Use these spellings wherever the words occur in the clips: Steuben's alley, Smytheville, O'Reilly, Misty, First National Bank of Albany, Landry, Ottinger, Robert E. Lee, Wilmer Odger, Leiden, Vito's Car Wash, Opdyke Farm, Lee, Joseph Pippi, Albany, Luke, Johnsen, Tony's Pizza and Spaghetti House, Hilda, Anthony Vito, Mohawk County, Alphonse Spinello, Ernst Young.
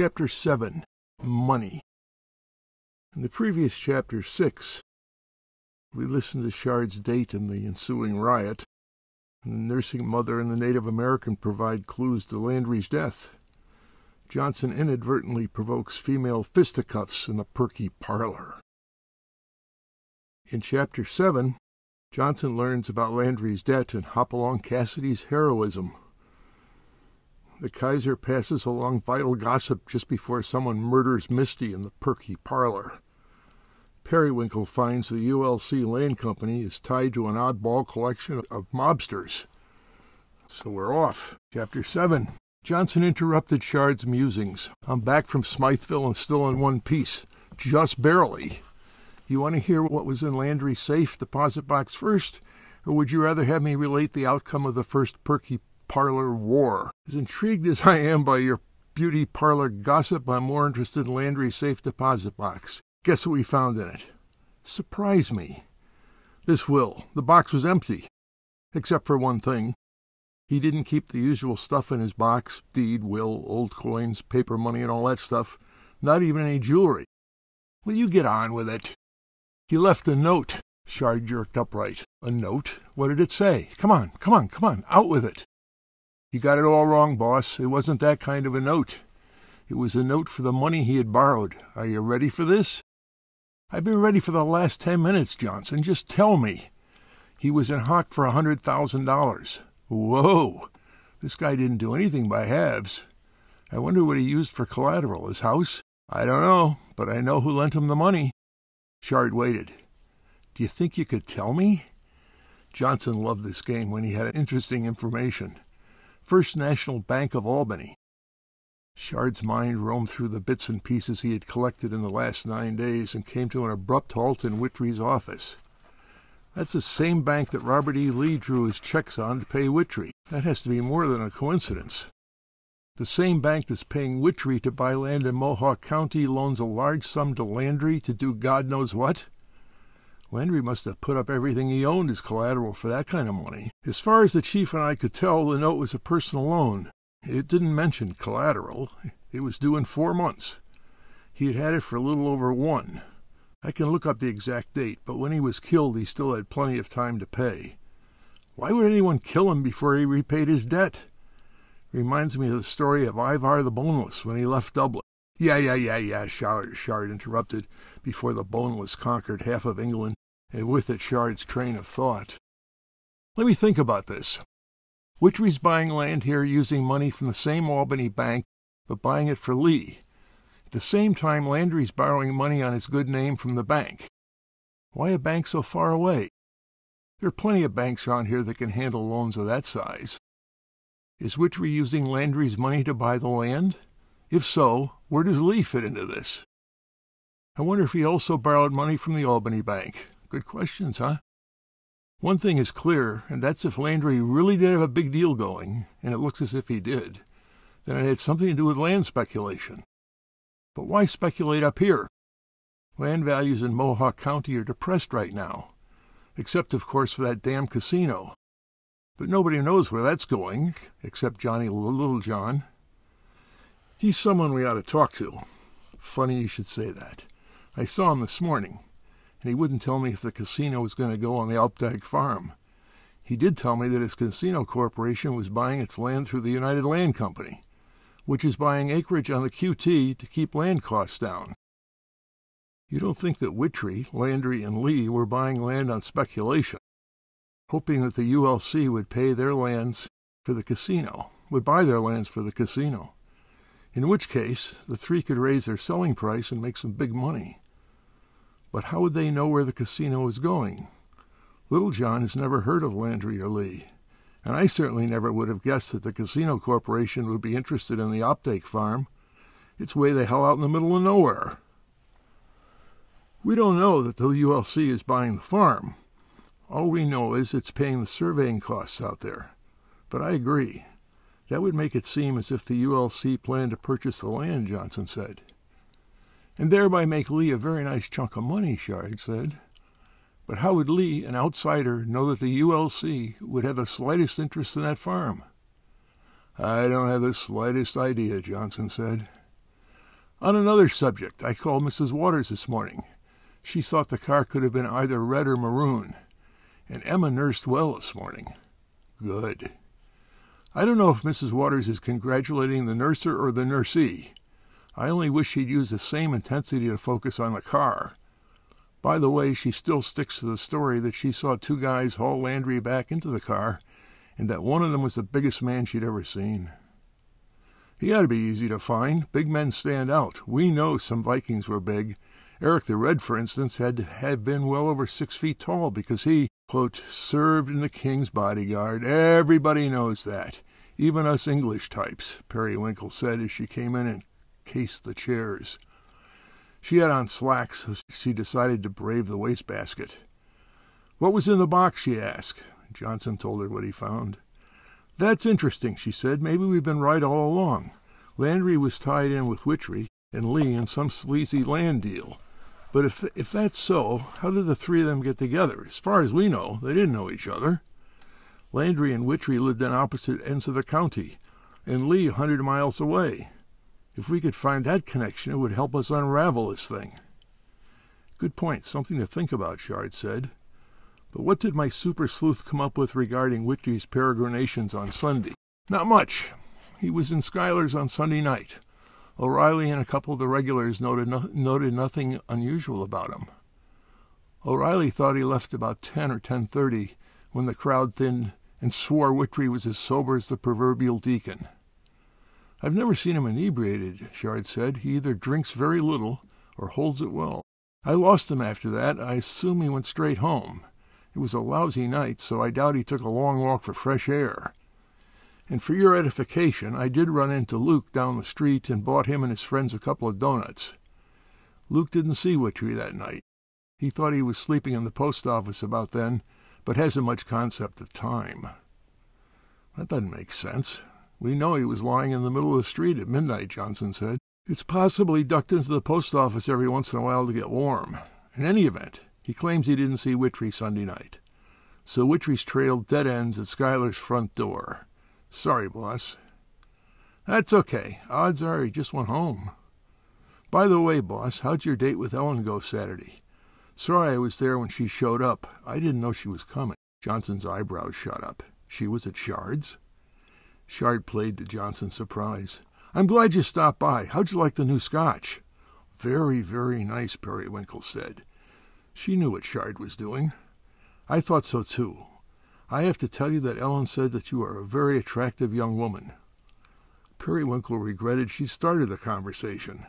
Chapter 7. Money. In the previous chapter 6, we listened to Shard's date in the ensuing riot, and the nursing mother and the Native American provide clues to Landry's death. Johnsen inadvertently provokes female fisticuffs in the Perky Parlour. In chapter 7, Johnsen learns about Landry's debt and Hopalong Cassidy's heroism. The Kaiser passes along vital gossip just before someone murders Misty in the Perky Parlour. Periwinkle finds the ULC Land Company is tied to an oddball collection of mobsters. So we're off. Chapter 7. Johnsen interrupted Shard's musings. I'm back from Smytheville and still in one piece. Just barely. You want to hear what was in Landry's safe deposit box first, or would you rather have me relate the outcome of the first Perky Parlor war? As intrigued as I am by your beauty parlor gossip, I'm more interested in Landry's safe deposit box. Guess what we found in it? Surprise me. This will. The box was empty. Except for one thing. He didn't keep the usual stuff in his box. Deed, will, old coins, paper money, and all that stuff. Not even any jewelry. Will you get on with it? He left a note. Shard jerked upright. A note? What did it say? Come on. Out with it. You got it all wrong, boss. It wasn't that kind of a note. It was a note for the money he had borrowed. Are you ready for this? I've been ready for the last 10 minutes, Johnsen. Just tell me. He was in hock for $100,000. Whoa! This guy didn't do anything by halves. I wonder what he used for collateral. His house? I don't know, but I know who lent him the money. Shard waited. Do you think you could tell me? Johnsen loved this game when he had interesting information. First National Bank of Albany. Shard's mind roamed through the bits and pieces he had collected in the last 9 days and came to an abrupt halt in Whitry's office. That's the same bank that Robert E. Lee drew his checks on to pay Whitry. That has to be more than a coincidence. The same bank that's paying Whitry to buy land in Mohawk County loans a large sum to Landry to do God knows what. Landry must have put up everything he owned as collateral for that kind of money. As far as the chief and I could tell, the note was a personal loan. It didn't mention collateral. It was due in 4 months. He had had it for a little over one. I can look up the exact date, but when he was killed, he still had plenty of time to pay. Why would anyone kill him before he repaid his debt? Reminds me of the story of Ivar the Boneless when he left Dublin. Yeah, Shard interrupted before the Boneless conquered half of England, and with it Shard's train of thought. Let me think about this. Whitry's buying land here using money from the same Albany bank, but buying it for Lee. At the same time, Landry's borrowing money on his good name from the bank. Why a bank so far away? There are plenty of banks around here that can handle loans of that size. Is Whitry using Landry's money to buy the land? If so, where does Lee fit into this? I wonder if he also borrowed money from the Albany Bank. Good questions, huh? One thing is clear, and that's if Landry really did have a big deal going, and it looks as if he did, then it had something to do with land speculation. But why speculate up here? Land values in Mohawk County are depressed right now, except, of course, for that damn casino. But nobody knows where that's going, except Johnny Littlejohn. He's someone we ought to talk to. Funny you should say that. I saw him this morning, and he wouldn't tell me if the casino was going to go on the Opdyke Farm. He did tell me that his casino corporation was buying its land through the United Land Company, which is buying acreage on the QT to keep land costs down. You don't think that Whitry, Landry, and Lee were buying land on speculation, hoping that the ULC would pay their lands for the casino, would buy their lands for the casino. In which case, the three could raise their selling price and make some big money. But how would they know where the casino is going? Littlejohn has never heard of Landry or Lee, and I certainly never would have guessed that the casino corporation would be interested in the Opdyke Farm. It's way the hell out in the middle of nowhere. We don't know that the ULC is buying the farm. All we know is it's paying the surveying costs out there. But I agree. That would make it seem as if the ULC planned to purchase the land, Johnsen said. And thereby make Lee a very nice chunk of money, Shard said. But how would Lee, an outsider, know that the ULC would have the slightest interest in that farm? I don't have the slightest idea, Johnsen said. On another subject, I called Mrs. Waters this morning. She thought the car could have been either red or maroon. And Emma nursed well this morning. Good. I don't know if Mrs. Waters is congratulating the nurser or the nursee. I only wish she'd use the same intensity to focus on the car. By the way, she still sticks to the story that she saw two guys haul Landry back into the car, and that one of them was the biggest man she'd ever seen. He ought to be easy to find. Big men stand out. We know some Vikings were big. Eric the Red, for instance, had been well over 6 feet tall because he, quote, served in the king's bodyguard. Everybody knows that. Even us English types, Periwinkle said as she came in and cased the chairs. She had on slacks, so she decided to brave the wastebasket. "What was in the box?" she asked. Johnsen told her what he found. "That's interesting," she said. "Maybe we've been right all along. Landry was tied in with Whitry and Lee in some sleazy land deal. But if that's so, how did the three of them get together? As far as we know, they didn't know each other. Landry and Whitry lived on opposite ends of the county, and Lee 100 miles away. If we could find that connection, it would help us unravel this thing." "Good point. Something to think about," Shard said. "But what did my super sleuth come up with regarding Whitty's peregrinations on Sunday?" "Not much. He was in Schuyler's on Sunday night. O'Reilly and a couple of the regulars noted nothing unusual about him. O'Reilly thought he left about 10 or 10:30 when the crowd thinned and swore Whitry was as sober as the proverbial deacon." "I've never seen him inebriated," Shard said. "He either drinks very little or holds it well. I lost him after that. I assume he went straight home. It was a lousy night, so I doubt he took a long walk for fresh air. And for your edification, I did run into Luke down the street and bought him and his friends a couple of donuts. Luke didn't see Whitry that night. He thought he was sleeping in the post office about then, but hasn't much concept of time." "That doesn't make sense. We know he was lying in the middle of the street at midnight," Johnsen said. "It's possible he ducked into the post office every once in a while to get warm. In any event, he claims he didn't see Whitry Sunday night. So Whitry's trail dead ends at Schuyler's front door. Sorry, boss." "That's okay. Odds are he just went home. By the way, boss, how'd your date with Ellen go Saturday? Sorry I was there when she showed up. I didn't know she was coming." Johnson's eyebrows shot up. "She was at Shard's?" Shard played to Johnson's surprise. "I'm glad you stopped by. How'd you like the new scotch?" "Very, very nice," Periwinkle said. She knew what Shard was doing. "I thought so, too. I have to tell you that Ellen said that you are a very attractive young woman." Periwinkle regretted she started the conversation.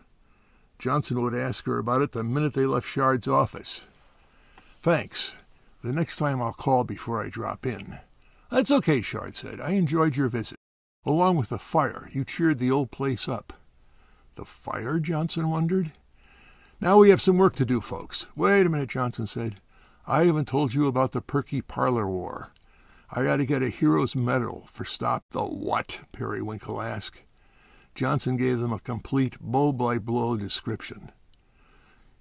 Johnsen would ask her about it the minute they left Shard's office. "Thanks. The next time I'll call before I drop in." "That's okay," Shard said. "I enjoyed your visit. Along with the fire, you cheered the old place up." "The fire?" Johnsen wondered. "Now we have some work to do, folks." "Wait a minute," Johnsen said. "I haven't told you about the Perky Parlour War. I got to get a hero's medal for stop the what?" Periwinkle asked. Johnsen gave them a complete blow-by-blow description.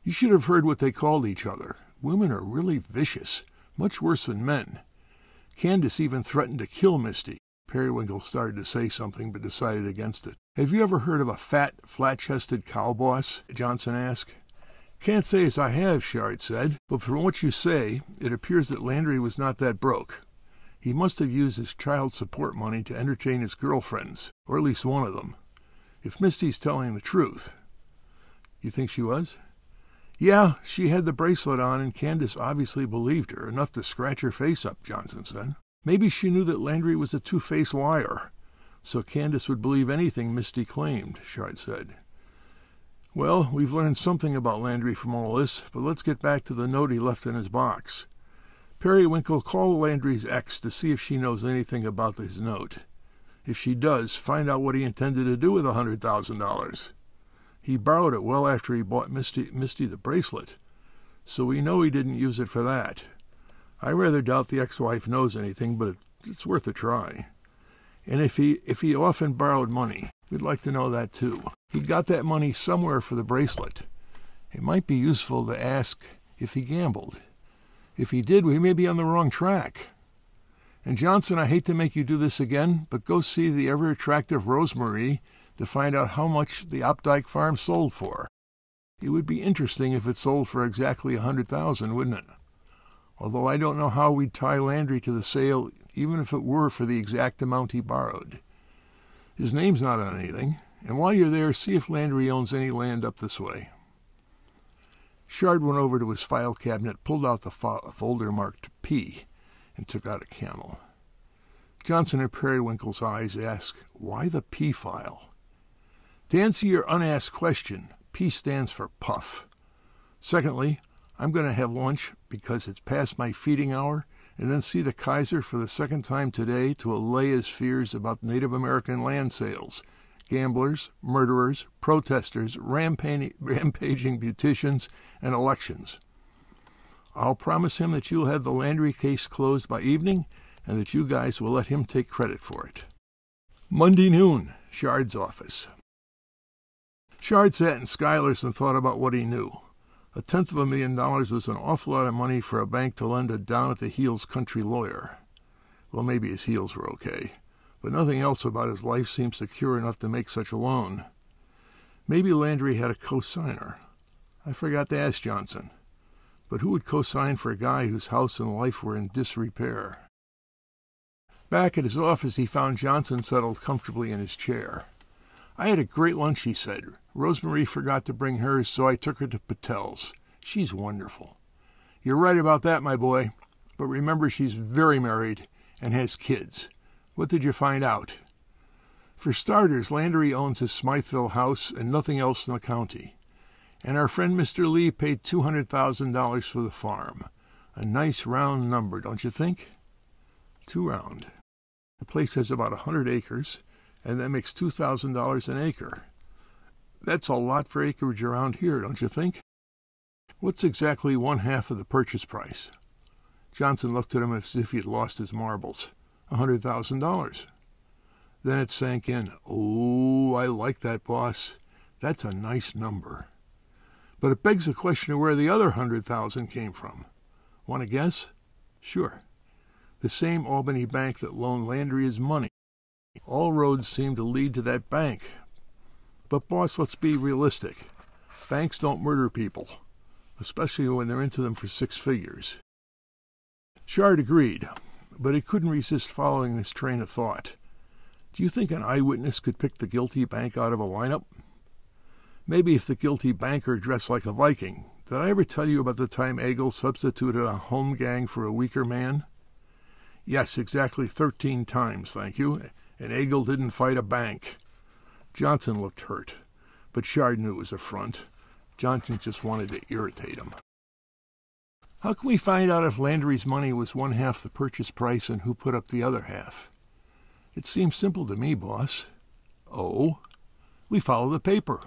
"You should have heard what they called each other. Women are really vicious, much worse than men. Candace even threatened to kill Misty." Periwinkle started to say something, but decided against it. "Have you ever heard of a fat, flat-chested cow boss?" Johnsen asked. "Can't say as I have," Shard said, "but from what you say, it appears that Landry was not that broke. He must have used his child support money to entertain his girlfriends, or at least one of them. If Misty's telling the truth." "You think she was?" "Yeah, she had the bracelet on, and Candace obviously believed her, enough to scratch her face up," Johnsen said. "Maybe she knew that Landry was a two-faced liar, so Candace would believe anything Misty claimed," Shard said. "Well, we've learned something about Landry from all this, but let's get back to the note he left in his box. Periwinkle, call Landry's ex to see if she knows anything about this note. If she does, find out what he intended to do with $100,000. He borrowed it well after he bought Misty the bracelet, so we know he didn't use it for that. I rather doubt the ex-wife knows anything, but it's worth a try. And if he often borrowed money, we'd like to know that too. He got that money somewhere for the bracelet. It might be useful to ask if he gambled. If he did, we may be on the wrong track. And Johnsen, I hate to make you do this again, but go see the ever-attractive Rosemary, to find out how much the Opdyke farm sold for. It would be interesting if it sold for exactly $100,000, wouldn't it? Although I don't know how we'd tie Landry to the sale, even if it were for the exact amount he borrowed. His name's not on anything, and while you're there, see if Landry owns any land up this way. Shard went over to his file cabinet, pulled out the folder marked P, and took out a camel. Johnsen and Periwinkle's eyes asked, why the P file? To answer your unasked question, P stands for puff. Secondly, I'm going to have lunch because it's past my feeding hour, and then see the Kaiser for the second time today to allay his fears about Native American land sales. Gamblers, murderers, protesters, rampaging beauticians, and elections. I'll promise him that you'll have the Landry case closed by evening and that you guys will let him take credit for it. Monday noon, Shard's office. Shard sat in Schuyler's and thought about what he knew. $1/10 million was an awful lot of money for a bank to lend a down-at-the-heels country lawyer. Well, maybe his heels were okay, but nothing else about his life seemed secure enough to make such a loan. Maybe Landry had a co-signer. I forgot to ask Johnsen. But who would co-sign for a guy whose house and life were in disrepair? Back at his office, he found Johnsen settled comfortably in his chair. I had a great lunch, he said. Rosemary forgot to bring hers, so I took her to Patel's. She's wonderful. You're right about that, my boy. But remember, she's very married and has kids. What did you find out? For starters, Landry owns his Smytheville house and nothing else in the county. And our friend Mr. Lee paid $200,000 for the farm. A nice round number, don't you think? Too round. The place has about 100 acres, and that makes $2,000 an acre. That's a lot for acreage around here, don't you think? What's exactly one-half of the purchase price? Johnsen looked at him as if he'd lost his marbles. $100,000. Then it sank in. Oh, I like that, boss. That's a nice number. But it begs the question of where the other $100,000 came from. Want to guess? Sure. The same Albany bank that loaned Landry his money. All roads seem to lead to that bank. But, boss, let's be realistic. Banks don't murder people, especially when they're into them for six figures. Shard agreed, but he couldn't resist following this train of thought. Do you think an eyewitness could pick the guilty bank out of a lineup? Maybe if the guilty banker dressed like a Viking. Did I ever tell you about the time Egil substituted a home gang for a weaker man? Yes, exactly 13 times, thank you, and Egil didn't fight a bank. Johnsen looked hurt, but Shard knew it was a front. Johnsen just wanted to irritate him. How can we find out if Landry's money was one-half the purchase price and who put up the other half? It seems simple to me, boss. Oh? We follow the paper.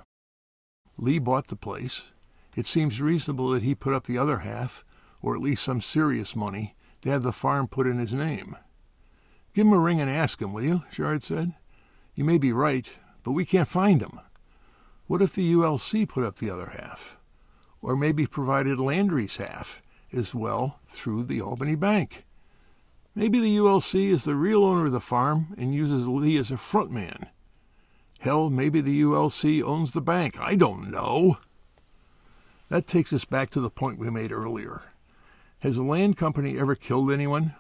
Lee bought the place. It seems reasonable that he put up the other half, or at least some serious money, to have the farm put in his name. Give him a ring and ask him, will you? Shard said. You may be right, but we can't find him. What if the ULC put up the other half? Or maybe provided Landry's half as well through the Albany Bank. Maybe the ULC is the real owner of the farm and uses Lee as a front man. Hell, maybe the ULC owns the bank. I don't know. That takes us back to the point we made earlier. Has the land company ever killed anyone?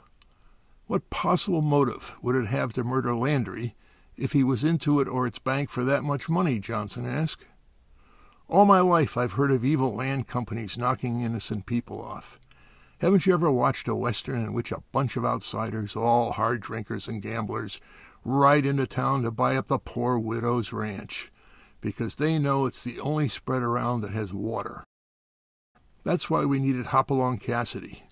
What possible motive would it have to murder Landry if he was into it or its bank for that much money, Johnsen asked. All my life I've heard of evil land companies knocking innocent people off. Haven't you ever watched a Western in which a bunch of outsiders, all hard drinkers and gamblers, ride into town to buy up the poor widow's ranch, because they know it's the only spread around that has water? That's why we needed Hopalong Cassidy.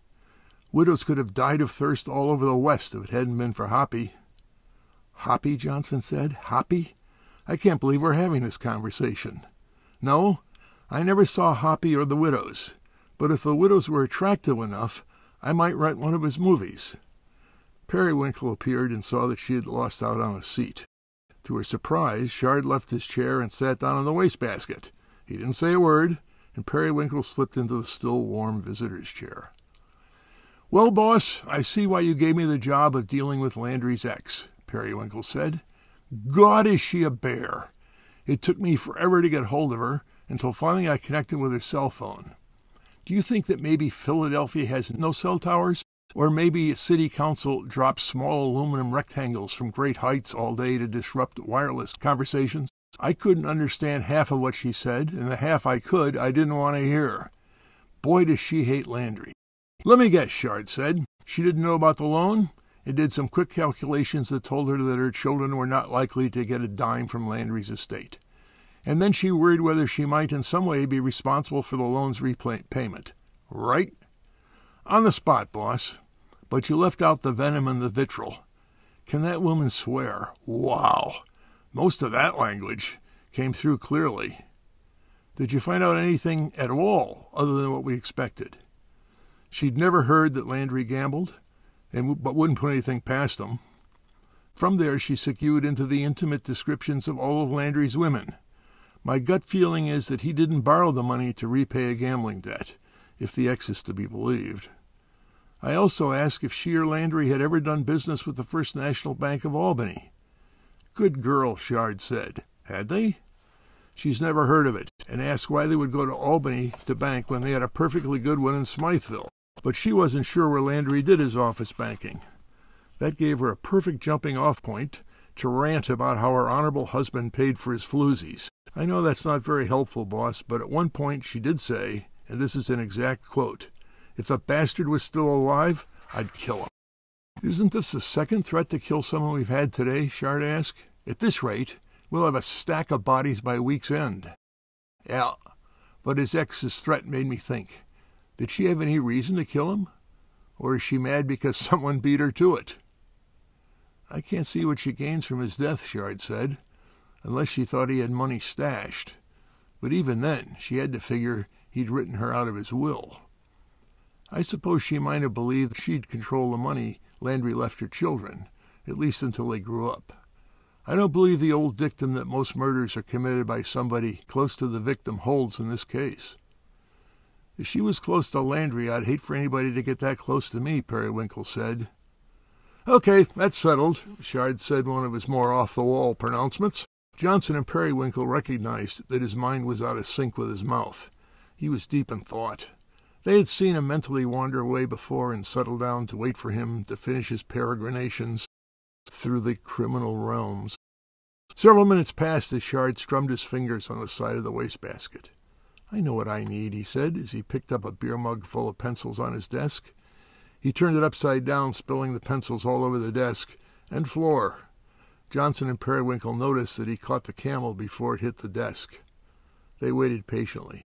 Widows could have died of thirst all over the West if it hadn't been for Hoppy. Hoppy, Johnsen said. Hoppy? I can't believe we're having this conversation. No, I never saw Hoppy or the Widows, but if the Widows were attractive enough, I might rent one of his movies. Periwinkle appeared and saw that she had lost out on a seat. To her surprise, Shard left his chair and sat down on the wastebasket. He didn't say a word, and Periwinkle slipped into the still warm visitor's chair. Well, boss, I see why you gave me the job of dealing with Landry's ex, Periwinkle said. God, is she a bear! It took me forever to get hold of her, until finally I connected with her cell phone. Do you think that maybe Philadelphia has no cell towers? Or maybe a city council drops small aluminum rectangles from great heights all day to disrupt wireless conversations? I couldn't understand half of what she said, and the half I could, I didn't want to hear. Boy, does she hate Landry. Let me guess, Shard said. She didn't know about the loan, and did some quick calculations that told her that her children were not likely to get a dime from Landry's estate. And then she worried whether she might in some way be responsible for the loan's repayment. Right? On the spot, boss. But you left out the venom and the vitriol. Can that woman swear? Wow. Most of that language came through clearly. Did you find out anything at all other than what we expected? She'd never heard that Landry gambled, but wouldn't put anything past him. From there, she segued into the intimate descriptions of all of Landry's women. My gut feeling is that he didn't borrow the money to repay a gambling debt, if the ex is to be believed. I also asked if she or Landry had ever done business with the First National Bank of Albany. Good girl, Shard said. Had they? She's never heard of it, and asked why they would go to Albany to bank when they had a perfectly good one in Smytheville. But she wasn't sure where Landry did his office banking. That gave her a perfect jumping-off point to rant about how her honorable husband paid for his floozies. I know that's not very helpful, boss, but at one point she did say, and this is an exact quote, "If the bastard was still alive, I'd kill him." Isn't this the second threat to kill someone we've had today? Shard asked. At this rate, we'll have a stack of bodies by week's end. Yeah, but his ex's threat made me think. Did she have any reason to kill him? Or is she mad because someone beat her to it? I can't see what she gains from his death, Shard said, unless she thought he had money stashed. But even then, she had to figure he'd written her out of his will. I suppose she might have believed she'd control the money Landry left her children, at least until they grew up. I don't believe the old dictum that most murders are committed by somebody close to the victim holds in this case. If she was close to Landry, I'd hate for anybody to get that close to me, Periwinkle said. Okay, that's settled, Shard said one of his more off-the-wall pronouncements. Johnsen and Periwinkle recognized that his mind was out of sync with his mouth. He was deep in thought. They had seen him mentally wander away before and settle down to wait for him to finish his peregrinations through the criminal realms. Several minutes passed as Shard strummed his fingers on the side of the wastebasket. "I know what I need," he said, as he picked up a beer mug full of pencils on his desk. He turned it upside down, spilling the pencils all over the desk and floor. Johnsen and Periwinkle noticed that he caught the camel before it hit the desk. They waited patiently.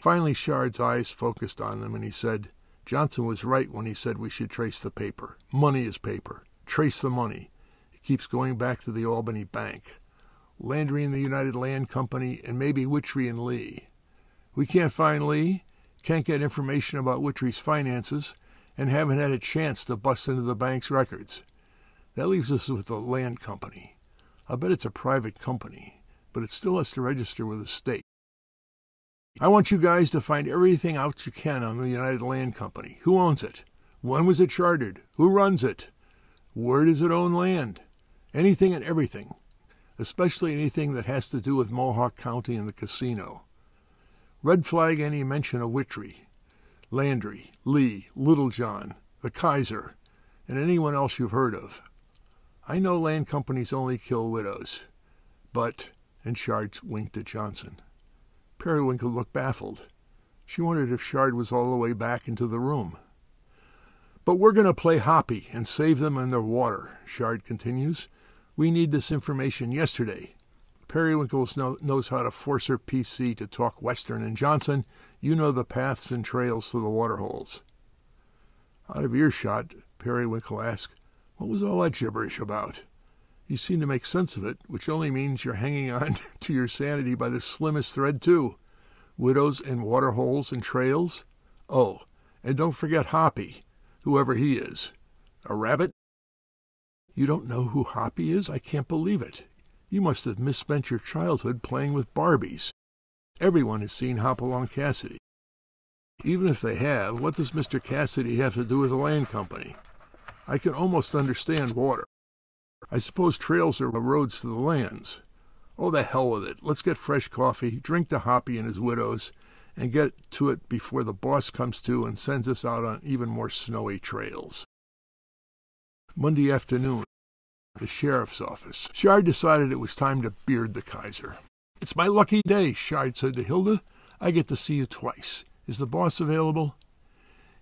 Finally, Shard's eyes focused on them, and he said, "Johnsen was right when he said we should trace the paper. Money is paper. Trace the money. It keeps going back to the Albany Bank. Landry and the United Land Company, and maybe Whitry and Lee. We can't find Lee, can't get information about Whitry's finances, and haven't had a chance to bust into the bank's records. That leaves us with the Land Company. I bet it's a private company, but it still has to register with the state. I want you guys to find everything out you can on the United Land Company. Who owns it? When was it chartered? Who runs it? Where does it own land? Anything and everything, especially anything that has to do with Mohawk County and the casino. Red flag any mention of Whitry, Landry, Lee, Littlejohn, the Kaiser, and anyone else you've heard of. I know land companies only kill widows, but..." And Shard winked at Johnsen. Periwinkle looked baffled. She wondered if Shard was all the way back into the room. "But we're going to play hoppy and save them in their water," Shard continues. "We need this information yesterday. Periwinkle knows how to force her PC to talk Western, and Johnsen, you know the paths and trails to the waterholes." Out of earshot, Periwinkle asked, "What was all that gibberish about? You seem to make sense of it, which only means you're hanging on to your sanity by the slimmest thread, too. Widows and waterholes and trails? Oh, and don't forget Hoppy, whoever he is. A rabbit?" "You don't know who Hoppy is? I can't believe it. You must have misspent your childhood playing with Barbies. Everyone has seen Hopalong Cassidy." "Even if they have, what does Mr. Cassidy have to do with the land company? I can almost understand water. I suppose trails are the roads to the lands. Oh, the hell with it. Let's get fresh coffee, drink to Hoppy and his widows, and get to it before the boss comes to and sends us out on even more snowy trails. Monday afternoon, the sheriff's office. Shard decided it was time to beard the Kaiser. "It's my lucky day," Shard said to Hilda. "I get to see you twice. Is the boss available?"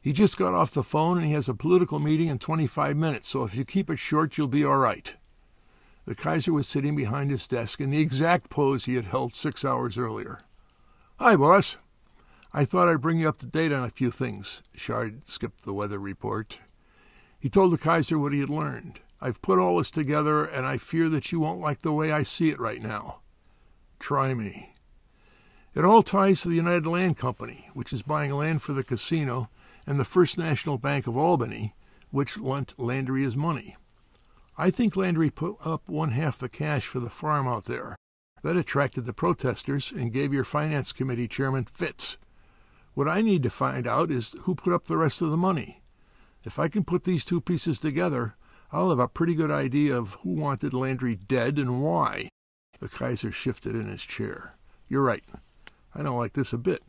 "He just got off the phone, and he has a political meeting in 25 minutes, so if you keep it short, you'll be all right." The Kaiser was sitting behind his desk in the exact pose he had held 6 hours earlier. "Hi, boss. I thought I'd bring you up to date on a few things." Shard skipped the weather report. He told the Kaiser what he had learned. "I've put all this together, and I fear that you won't like the way I see it right now." "Try me." "It all ties to the United Land Company, which is buying land for the casino, and the First National Bank of Albany, which lent Landry his money. I think Landry put up one-half the cash for the farm out there. That attracted the protesters and gave your finance committee chairman fits. What I need to find out is who put up the rest of the money. If I can put these two pieces together, I'll have a pretty good idea of who wanted Landry dead and why." The Kaiser shifted in his chair. "You're right. I don't like this a bit.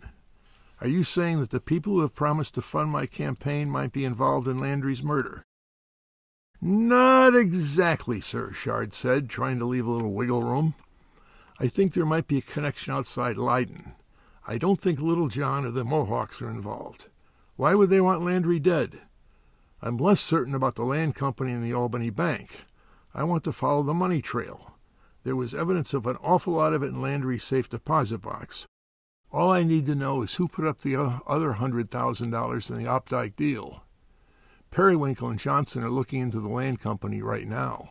Are you saying that the people who have promised to fund my campaign might be involved in Landry's murder?" "Not exactly, sir," Shard said, trying to leave a little wiggle room. "I think there might be a connection outside Leiden. I don't think Littlejohn or the Mohawks are involved. Why would they want Landry dead? I'm less certain about the land company and the Albany Bank. I want to follow the money trail. There was evidence of an awful lot of it in Landry's safe deposit box. All I need to know is who put up the other $100,000 in the Opdyke deal. Periwinkle and Johnsen are looking into the land company right now."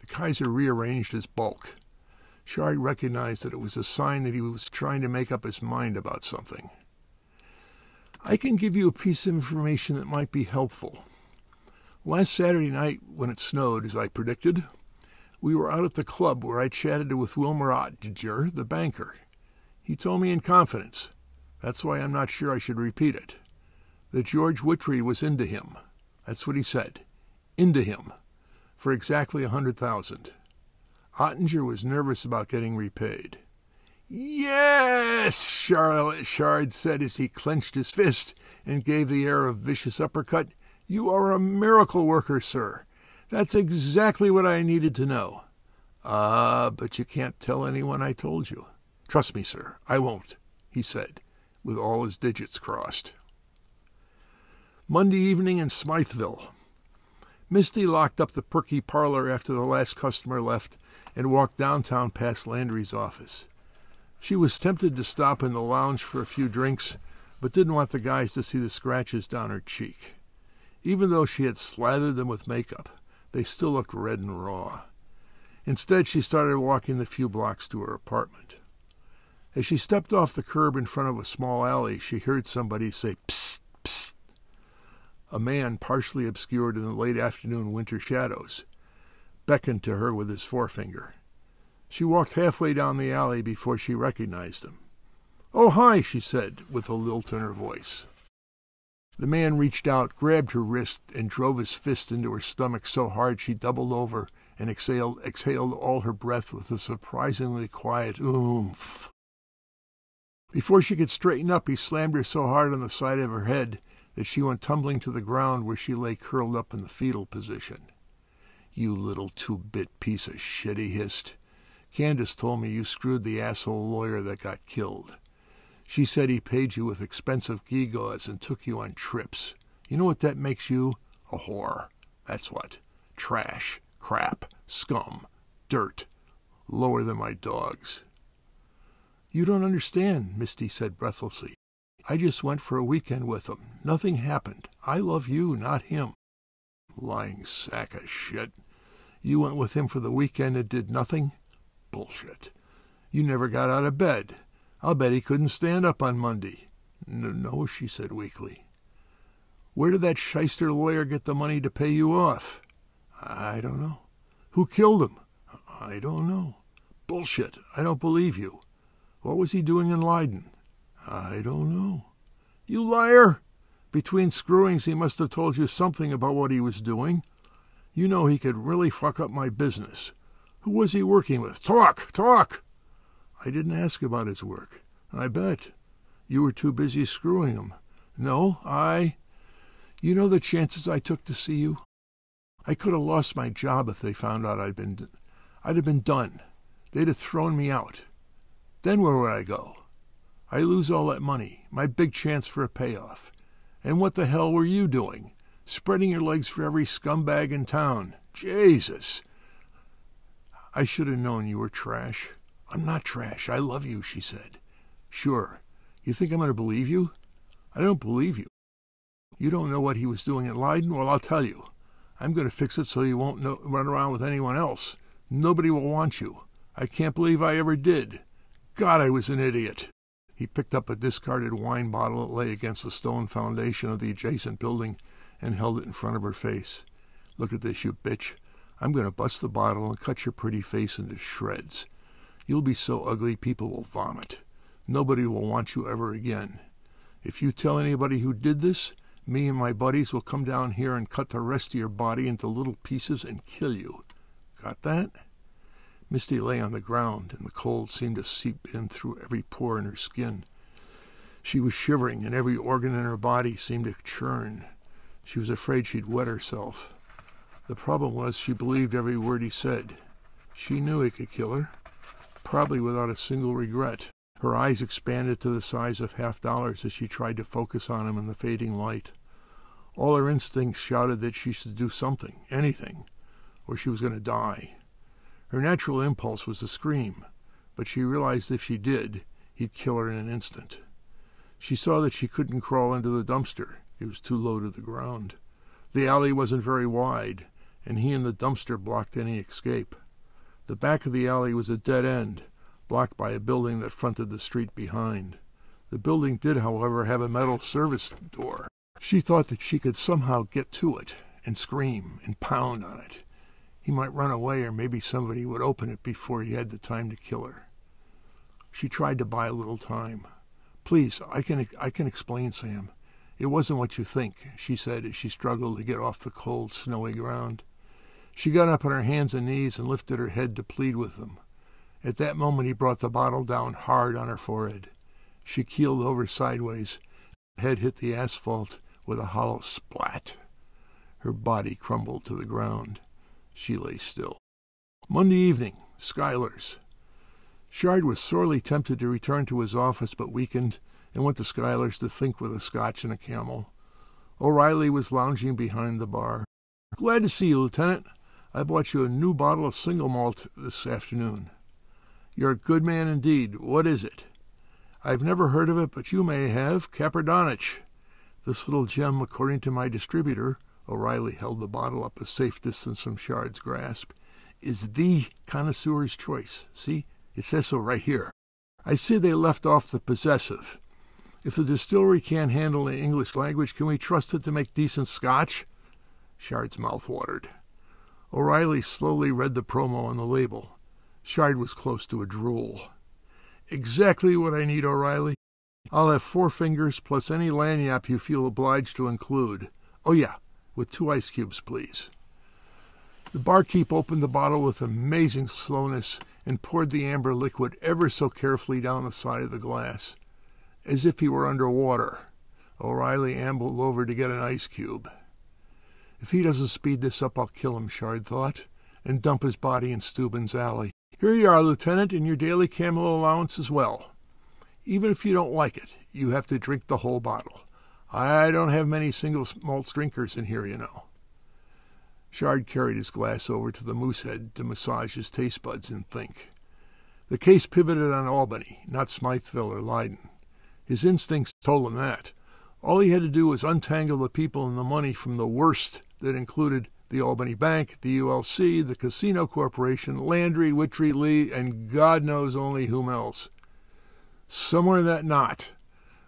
The Kaiser rearranged his bulk. Shard recognized that it was a sign that he was trying to make up his mind about something. "I can give you a piece of information that might be helpful. Last Saturday night, when it snowed, as I predicted, we were out at the club where I chatted with Wilmer Odger, the banker. He told me in confidence, that's why I'm not sure I should repeat it, that George Whitry was into him. That's what he said. Into him. For exactly $100,000. Ottinger was nervous about getting repaid." "Yes!" Shard said as he clenched his fist and gave the air of vicious uppercut. "You are a miracle worker, sir. That's exactly what I needed to know." But you can't tell anyone I told you." "Trust me, sir, I won't," he said, with all his digits crossed. Monday evening in Smytheville. Misty locked up the Perky Parlour after the last customer left and walked downtown past Landry's office. She was tempted to stop in the lounge for a few drinks, but didn't want the guys to see the scratches down her cheek. Even though she had slathered them with makeup, they still looked red and raw. Instead, she started walking the few blocks to her apartment. As she stepped off the curb in front of a small alley, she heard somebody say, "Psst, psst." A man, partially obscured in the late afternoon winter shadows, beckoned to her with his forefinger. She walked halfway down the alley before she recognized him. "Oh, hi," she said, with a lilt in her voice. The man reached out, grabbed her wrist, and drove his fist into her stomach so hard she doubled over and exhaled all her breath with a surprisingly quiet oomph. Before she could straighten up, he slammed her so hard on the side of her head that she went tumbling to the ground where she lay curled up in the fetal position. "You little two-bit piece of shit," he hissed. "Candace told me you screwed the asshole lawyer that got killed. She said he paid you with expensive gewgaws and took you on trips. You know what that makes you? A whore. That's what. Trash. Crap. Scum. Dirt. Lower than my dogs." "You don't understand," Misty said breathlessly. "I just went for a weekend with him. Nothing happened. I love you, not him." "Lying sack of shit. You went with him for the weekend and did nothing? Bullshit. You never got out of bed. I'll bet he couldn't stand up on Monday." "No," she said weakly. "Where did that shyster lawyer get the money to pay you off?" "I don't know." "Who killed him?" "I don't know." "Bullshit. I don't believe you." "What was he doing in Leiden?" "I don't know." "You liar! Between screwings he must have told you something about what he was doing. You know he could really fuck up my business. Who was he working with? Talk! Talk!" I didn't ask about his work. I bet. You were too busy screwing him. No, I... You know the chances I took to see you? I could have lost my job if they found out I'd have been done. They'd have thrown me out. Then where would I go? I lose all that money, my big chance for a payoff. And what the hell were you doing? Spreading your legs for every scumbag in town. Jesus! I should have known you were trash. I'm not trash. I love you, she said. Sure. You think I'm going to believe you? I don't believe you. You don't know what he was doing at Leiden? Well, I'll tell you. I'm going to fix it so you won't run around with anyone else. Nobody will want you. I can't believe I ever did. God, I was an idiot. He picked up a discarded wine bottle that lay against the stone foundation of the adjacent building and held it in front of her face. Look at this, you bitch. I'm going to bust the bottle and cut your pretty face into shreds. You'll be so ugly people will vomit. Nobody will want you ever again. If you tell anybody who did this, me and my buddies will come down here and cut the rest of your body into little pieces and kill you. Got that? Misty lay on the ground, and the cold seemed to seep in through every pore in her skin. She was shivering, and every organ in her body seemed to churn. She was afraid she'd wet herself. The problem was she believed every word he said. She knew he could kill her, probably without a single regret. Her eyes expanded to the size of half-dollars as she tried to focus on him in the fading light. All her instincts shouted that she should do something, anything, or she was going to die. Her natural impulse was to scream, but she realized if she did, he'd kill her in an instant. She saw that she couldn't crawl into the dumpster. It was too low to the ground. The alley wasn't very wide, and he and the dumpster blocked any escape. The back of the alley was a dead end, blocked by a building that fronted the street behind. The building did, however, have a metal service door. She thought that she could somehow get to it and scream and pound on it. He might run away, or maybe somebody would open it before he had the time to kill her. She tried to buy a little time. Please, I can explain, Sam. It wasn't what you think, she said as she struggled to get off the cold, snowy ground. She got up on her hands and knees and lifted her head to plead with them. At that moment he brought the bottle down hard on her forehead. She keeled over sideways. Her head hit the asphalt with a hollow splat. Her body crumbled to the ground. She lay still. Monday evening, Schuyler's. Shard was sorely tempted to return to his office, but weakened, and went to Schuyler's to think with a scotch and a camel. O'Reilly was lounging behind the bar. "Glad to see you, Lieutenant. I bought you a new bottle of single malt this afternoon." "You're a good man indeed. What is it?" "I've never heard of it, but you may have. Kapardonich. This little gem, according to my distributor," O'Reilly held the bottle up a safe distance from Shard's grasp, "is the connoisseur's choice. See? It says so right here. I see they left off the possessive. If the distillery can't handle the English language, can we trust it to make decent scotch?" Shard's mouth watered. O'Reilly slowly read the promo on the label. Shard was close to a drool. "Exactly what I need, O'Reilly. I'll have 4 fingers plus any lagniappe you feel obliged to include. Oh, yeah. With 2 ice cubes, please." The barkeep opened the bottle with amazing slowness and poured the amber liquid ever so carefully down the side of the glass, as if he were under water. O'Reilly ambled over to get an ice cube. "If he doesn't speed this up, I'll kill him," Shard thought, and dump his body in Steuben's alley. "Here you are, Lieutenant, and your daily camel allowance as well. Even if you don't like it, you have to drink the whole bottle. I don't have many single malt drinkers in here, you know." Shard carried his glass over to the Moosehead to massage his taste buds and think. The case pivoted on Albany, not Smytheville or Leiden. His instincts told him that. All he had to do was untangle the people and the money from the worst that included the Albany Bank, the ULC, the Casino Corporation, Landry, Whitry, Lee, and God knows only whom else. Somewhere in that knot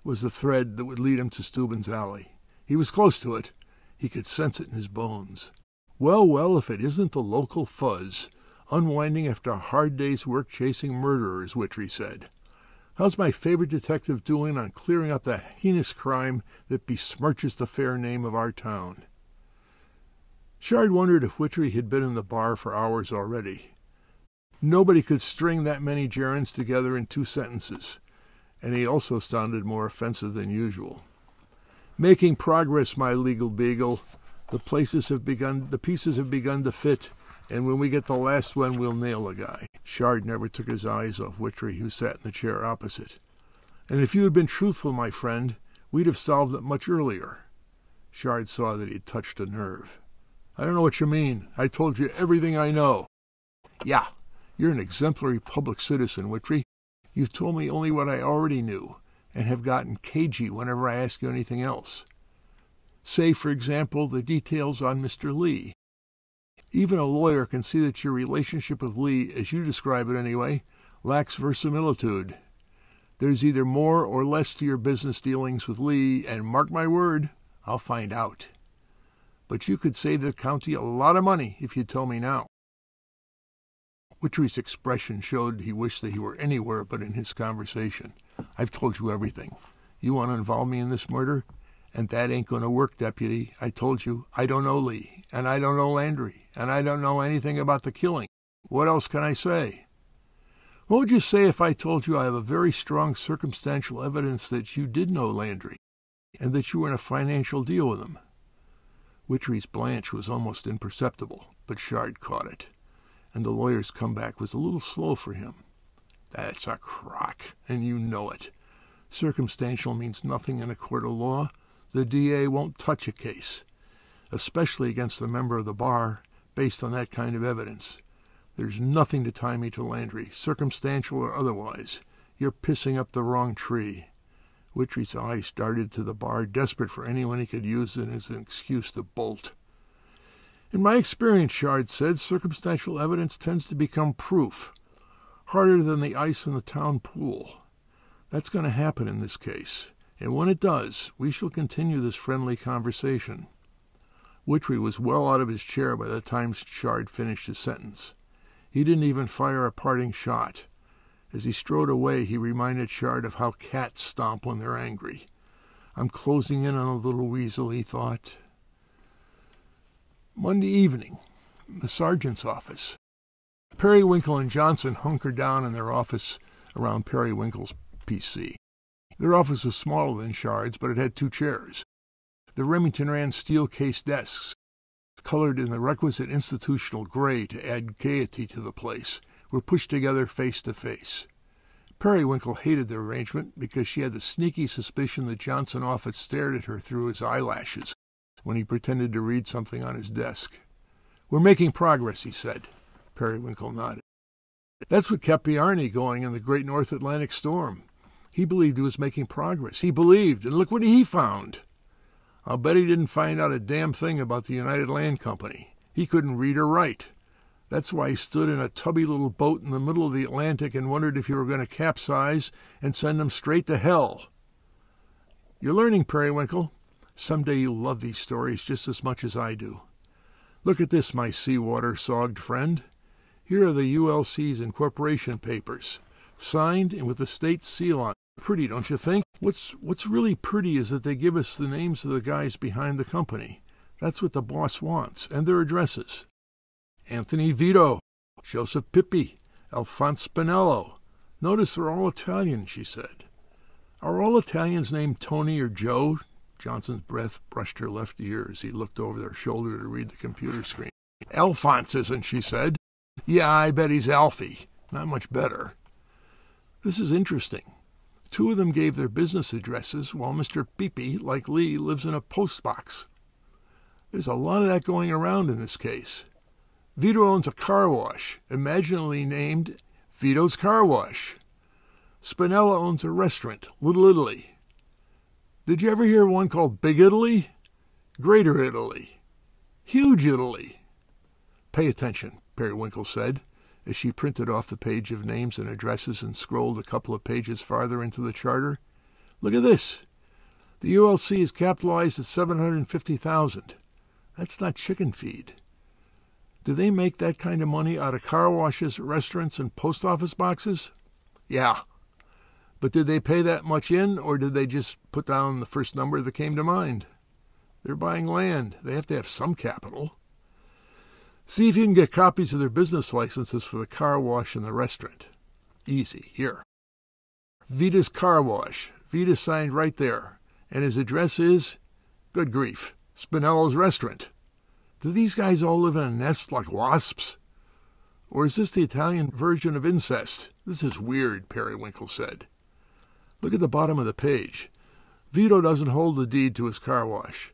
was the thread that would lead him to Steuben's alley. He was close to it. He could sense it in his bones. Well, well, if it isn't the local fuzz, unwinding after a hard day's work chasing murderers, Whitry said. How's my favorite detective doing on clearing up that heinous crime that besmirches the fair name of our town? Shard wondered if Whitry had been in the bar for hours already. Nobody could string that many gerunds together in two sentences, and he also sounded more offensive than usual. Making progress, my legal beagle. The pieces have begun to fit, and when we get the last one, we'll nail a guy. Shard never took his eyes off Whitry, who sat in the chair opposite. And if you had been truthful, my friend, we'd have solved it much earlier. Shard saw that he'd touched a nerve. I don't know what you mean. I told you everything I know. Yeah, you're an exemplary public citizen, Whitry. You've told me only what I already knew, and have gotten cagey whenever I ask you anything else. Say, for example, the details on Mr. Lee. Even a lawyer can see that your relationship with Lee, as you describe it anyway, lacks verisimilitude. There's either more or less to your business dealings with Lee, and mark my word, I'll find out. But you could save the county a lot of money if you'd tell me now. Whitry's expression showed he wished that he were anywhere but in his conversation. I've told you everything. You want to involve me in this murder? And that ain't going to work, Deputy. I told you, I don't know Lee, and I don't know Landry, and I don't know anything about the killing. What else can I say? What would you say if I told you I have a very strong circumstantial evidence that you did know Landry, and that you were in a financial deal with him? Whitry's blanch was almost imperceptible, but Shard caught it, and the lawyer's comeback was a little slow for him. That's a crock, and you know it. Circumstantial means nothing in a court of law. The DA won't touch a case, especially against a member of the bar, based on that kind of evidence. There's nothing to tie me to Landry, circumstantial or otherwise. You're pissing up the wrong tree. Whitry's eyes darted to the bar, desperate for anyone he could use it as an excuse to bolt. In my experience, Shard said, circumstantial evidence tends to become proof, harder than the ice in the town pool. That's going to happen in this case. And when it does, we shall continue this friendly conversation. Whitry was well out of his chair by the time Shard finished his sentence. He didn't even fire a parting shot. As he strode away, he reminded Shard of how cats stomp when they're angry. I'm closing in on a little weasel, he thought. Monday evening, the sergeant's office. Periwinkle and Johnsen hunkered down in their office around Periwinkle's PC. Their office was smaller than Shard's, but it had two chairs. The Remington ran steel-case desks, colored in the requisite institutional gray to add gaiety to the place, were pushed together face to face. Periwinkle hated the arrangement because she had the sneaky suspicion that Johnsen often stared at her through his eyelashes when he pretended to read something on his desk. "We're making progress," he said. Periwinkle nodded. That's what kept Bjarne going in the great North Atlantic storm. He believed he was making progress. He believed, and look what he found. I'll bet he didn't find out a damn thing about the United Land Company. He couldn't read or write. That's why he stood in a tubby little boat in the middle of the Atlantic and wondered if he were going to capsize and send him straight to hell. You're learning, Periwinkle. Someday you'll love these stories just as much as I do. Look at this, my seawater-sogged friend. Here are the ULC's incorporation papers, signed and with the state seal on. Pretty, don't you think? What's really pretty is that they give us the names of the guys behind the company. That's what the boss wants, and their addresses. Anthony Vito, Joseph Pippi, Alphonse Spinello. Notice they're all Italian, she said. Are all Italians named Tony or Joe? Johnson's breath brushed her left ear as he looked over their shoulder to read the computer screen. Alphonse isn't, she said. Yeah, I bet he's Alfie. Not much better. This is interesting. Two of them gave their business addresses, while Mr. Pippi, like Lee, lives in a post box. There's a lot of that going around in this case. Vito owns a car wash, imaginarily named Vito's Car Wash. Spinella owns a restaurant, Little Italy. Did you ever hear one called Big Italy? Greater Italy. Huge Italy. Pay attention, Periwinkle said, as she printed off the page of names and addresses and scrolled a couple of pages farther into the charter. Look at this. The ULC is capitalized at $750,000. That's not chicken feed. Do they make that kind of money out of car washes, restaurants, and post office boxes? Yeah. But did they pay that much in, or did they just put down the first number that came to mind? They're buying land. They have to have some capital. See if you can get copies of their business licenses for the car wash and the restaurant. Easy. Here. Vita's Car Wash. Vita signed right there. And his address is, good grief, Spinello's Restaurant. Do these guys all live in a nest like wasps? Or is this the Italian version of incest? This is weird, Periwinkle said. Look at the bottom of the page. Vito doesn't hold the deed to his car wash.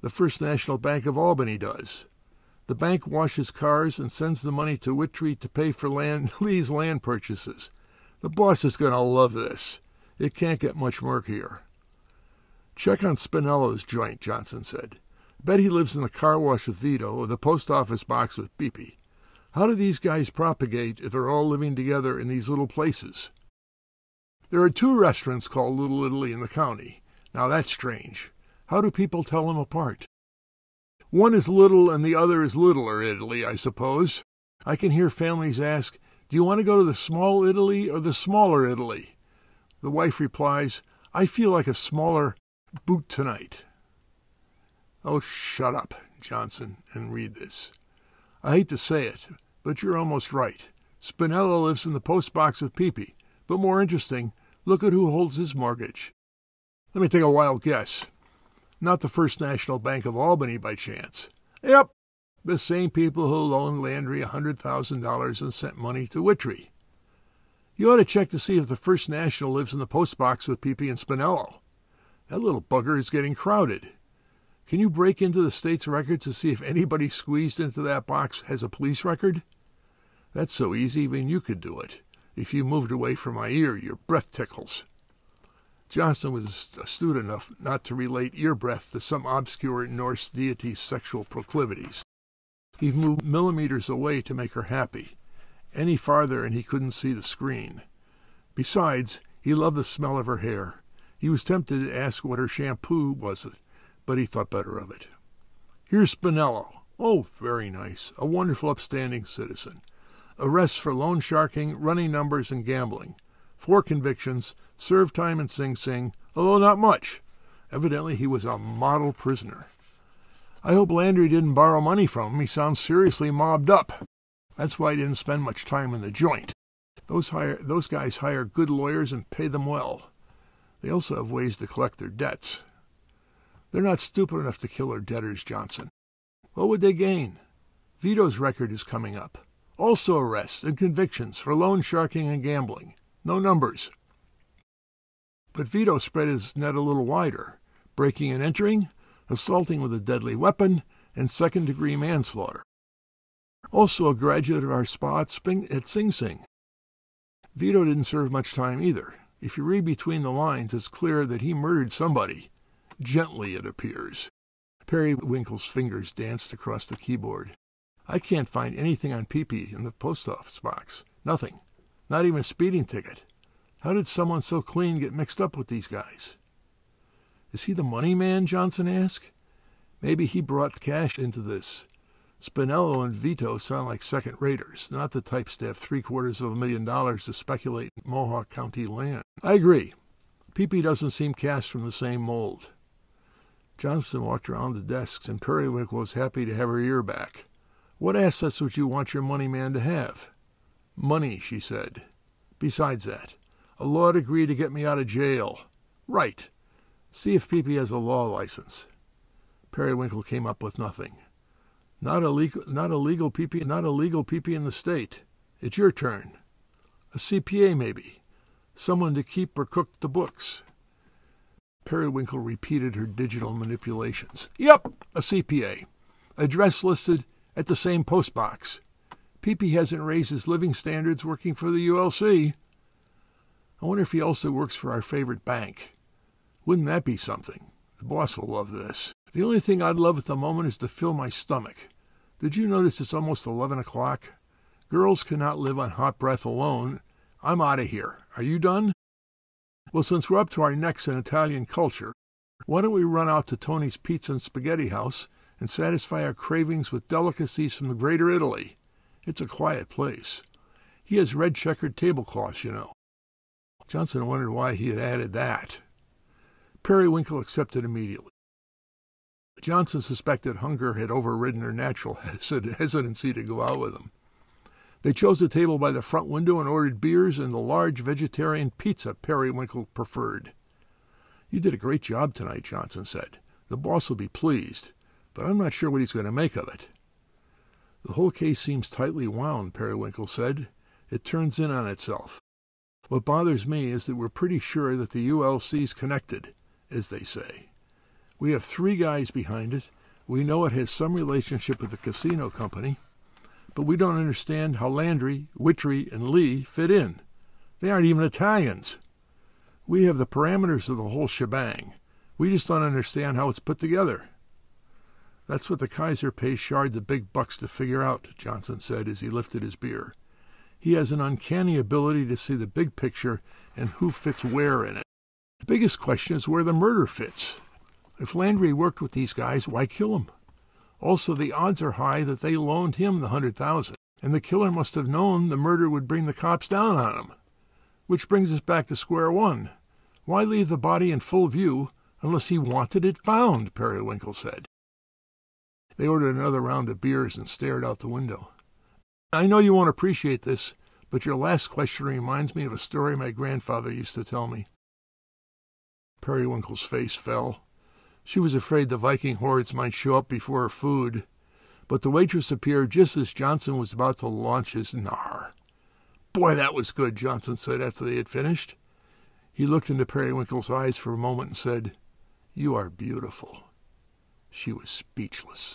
The First National Bank of Albany does. The bank washes cars and sends the money to Whitry to pay for Lee's land purchases. The boss is going to love this. It can't get much murkier. Check on Spinello's joint, Johnsen said. Bet he lives in the car wash with Vito or the post office box with Pippi. How do these guys propagate if they're all living together in these little places? There are two restaurants called Little Italy in the county. Now that's strange. How do people tell them apart? One is Little and the other is Littler Italy, I suppose. I can hear families ask, do you want to go to the small Italy or the smaller Italy? The wife replies, I feel like a smaller boot tonight. Oh, shut up, Johnsen, and read this. I hate to say it, but you're almost right. Spinello lives in the post box with Pippi, but more interesting, look at who holds his mortgage. Let me take a wild guess. Not the First National Bank of Albany, by chance. Yep, the same people who loaned Landry $100,000 and sent money to Whitry. You ought to check to see if the First National lives in the post box with Pippi and Spinello. That little bugger is getting crowded. Can you break into the state's records to see if anybody squeezed into that box has a police record? That's so easy, even you could do it. If you moved away from my ear, your breath tickles. Johnsen was astute enough not to relate ear breath to some obscure Norse deity's sexual proclivities. He moved millimeters away to make her happy. Any farther and he couldn't see the screen. Besides, he loved the smell of her hair. He was tempted to ask what her shampoo was, but he thought better of it. Here's Spinello. Oh, very nice. A wonderful, upstanding citizen. Arrests for loan sharking, running numbers, and gambling. 4 convictions, served time in Sing Sing, although not much. Evidently he was a model prisoner. I hope Landry didn't borrow money from him. He sounds seriously mobbed up. That's why he didn't spend much time in the joint. Those guys hire good lawyers and pay them well. They also have ways to collect their debts. They're not stupid enough to kill their debtors, Johnsen. What would they gain? Vito's record is coming up. Also arrests and convictions for loan sharking and gambling. No numbers. But Vito spread his net a little wider, breaking and entering, assaulting with a deadly weapon, and second-degree manslaughter. Also a graduate of our spa at Sing Sing. Vito didn't serve much time either. If you read between the lines, it's clear that he murdered somebody. Gently, it appears. Periwinkle's fingers danced across the keyboard. I can't find anything on Pippi in the post office box. Nothing. Not even a speeding ticket. How did someone so clean get mixed up with these guys? Is he the money man, Johnsen asked? Maybe he brought cash into this. Spinello and Vito sound like second-raters, not the types to have $750,000 to speculate in Mohawk County land. I agree. Pippi doesn't seem cast from the same mold. Johnsen walked around the desks, and Periwinkle was happy to have her ear back. What assets would you want your money man to have? Money, she said. Besides that, a law degree to get me out of jail. Right. See if Pippi has a law license. Periwinkle came up with nothing. Not a legal PP in the state. It's your turn. A CPA, maybe. Someone to keep or cook the books. Periwinkle repeated her digital manipulations. Yep, a CPA. Address listed at the same post box. Pippi hasn't raised his living standards working for the ULC. I wonder if he also works for our favorite bank. Wouldn't that be something? The boss will love this. The only thing I'd love at the moment is to fill my stomach. Did you notice it's almost 11 o'clock? Girls cannot live on hot breath alone. I'm out of here. Are you done? Well, since we're up to our necks in Italian culture, why don't we run out to Tony's Pizza and Spaghetti House and satisfy our cravings with delicacies from the greater Italy? It's a quiet place. He has red checkered tablecloths, you know. Johnsen wondered why he had added that. Periwinkle accepted immediately. Johnsen suspected hunger had overridden her natural hesitancy to go out with him. They chose a table by the front window and ordered beers and the large vegetarian pizza Periwinkle preferred. "You did a great job tonight," Johnsen said. "The boss will be pleased, but I'm not sure what he's going to make of it." "The whole case seems tightly wound," Periwinkle said. "It turns in on itself. What bothers me is that we're pretty sure that the ULC's connected, as they say. We have three guys behind it. We know it has some relationship with the casino company, but we don't understand how Landry, Whitry, and Lee fit in. They aren't even Italians. We have the parameters of the whole shebang. We just don't understand how it's put together." "That's what the Kaiser pays Shard the big bucks to figure out," Johnsen said as he lifted his beer. "He has an uncanny ability to see the big picture and who fits where in it. The biggest question is where the murder fits. If Landry worked with these guys, why kill him? Also, the odds are high that they loaned him the 100,000, and the killer must have known the murder would bring the cops down on him. Which brings us back to square one. Why leave the body in full view unless he wanted it found?" Periwinkle said. They ordered another round of beers and stared out the window. "I know you won't appreciate this, but your last question reminds me of a story my grandfather used to tell me." Periwinkle's face fell. She was afraid the Viking hordes might show up before her food, but the waitress appeared just as Johnsen was about to launch his gnar. "Boy, that was good," Johnsen said after they had finished. He looked into Periwinkle's eyes for a moment and said, "You are beautiful." She was speechless.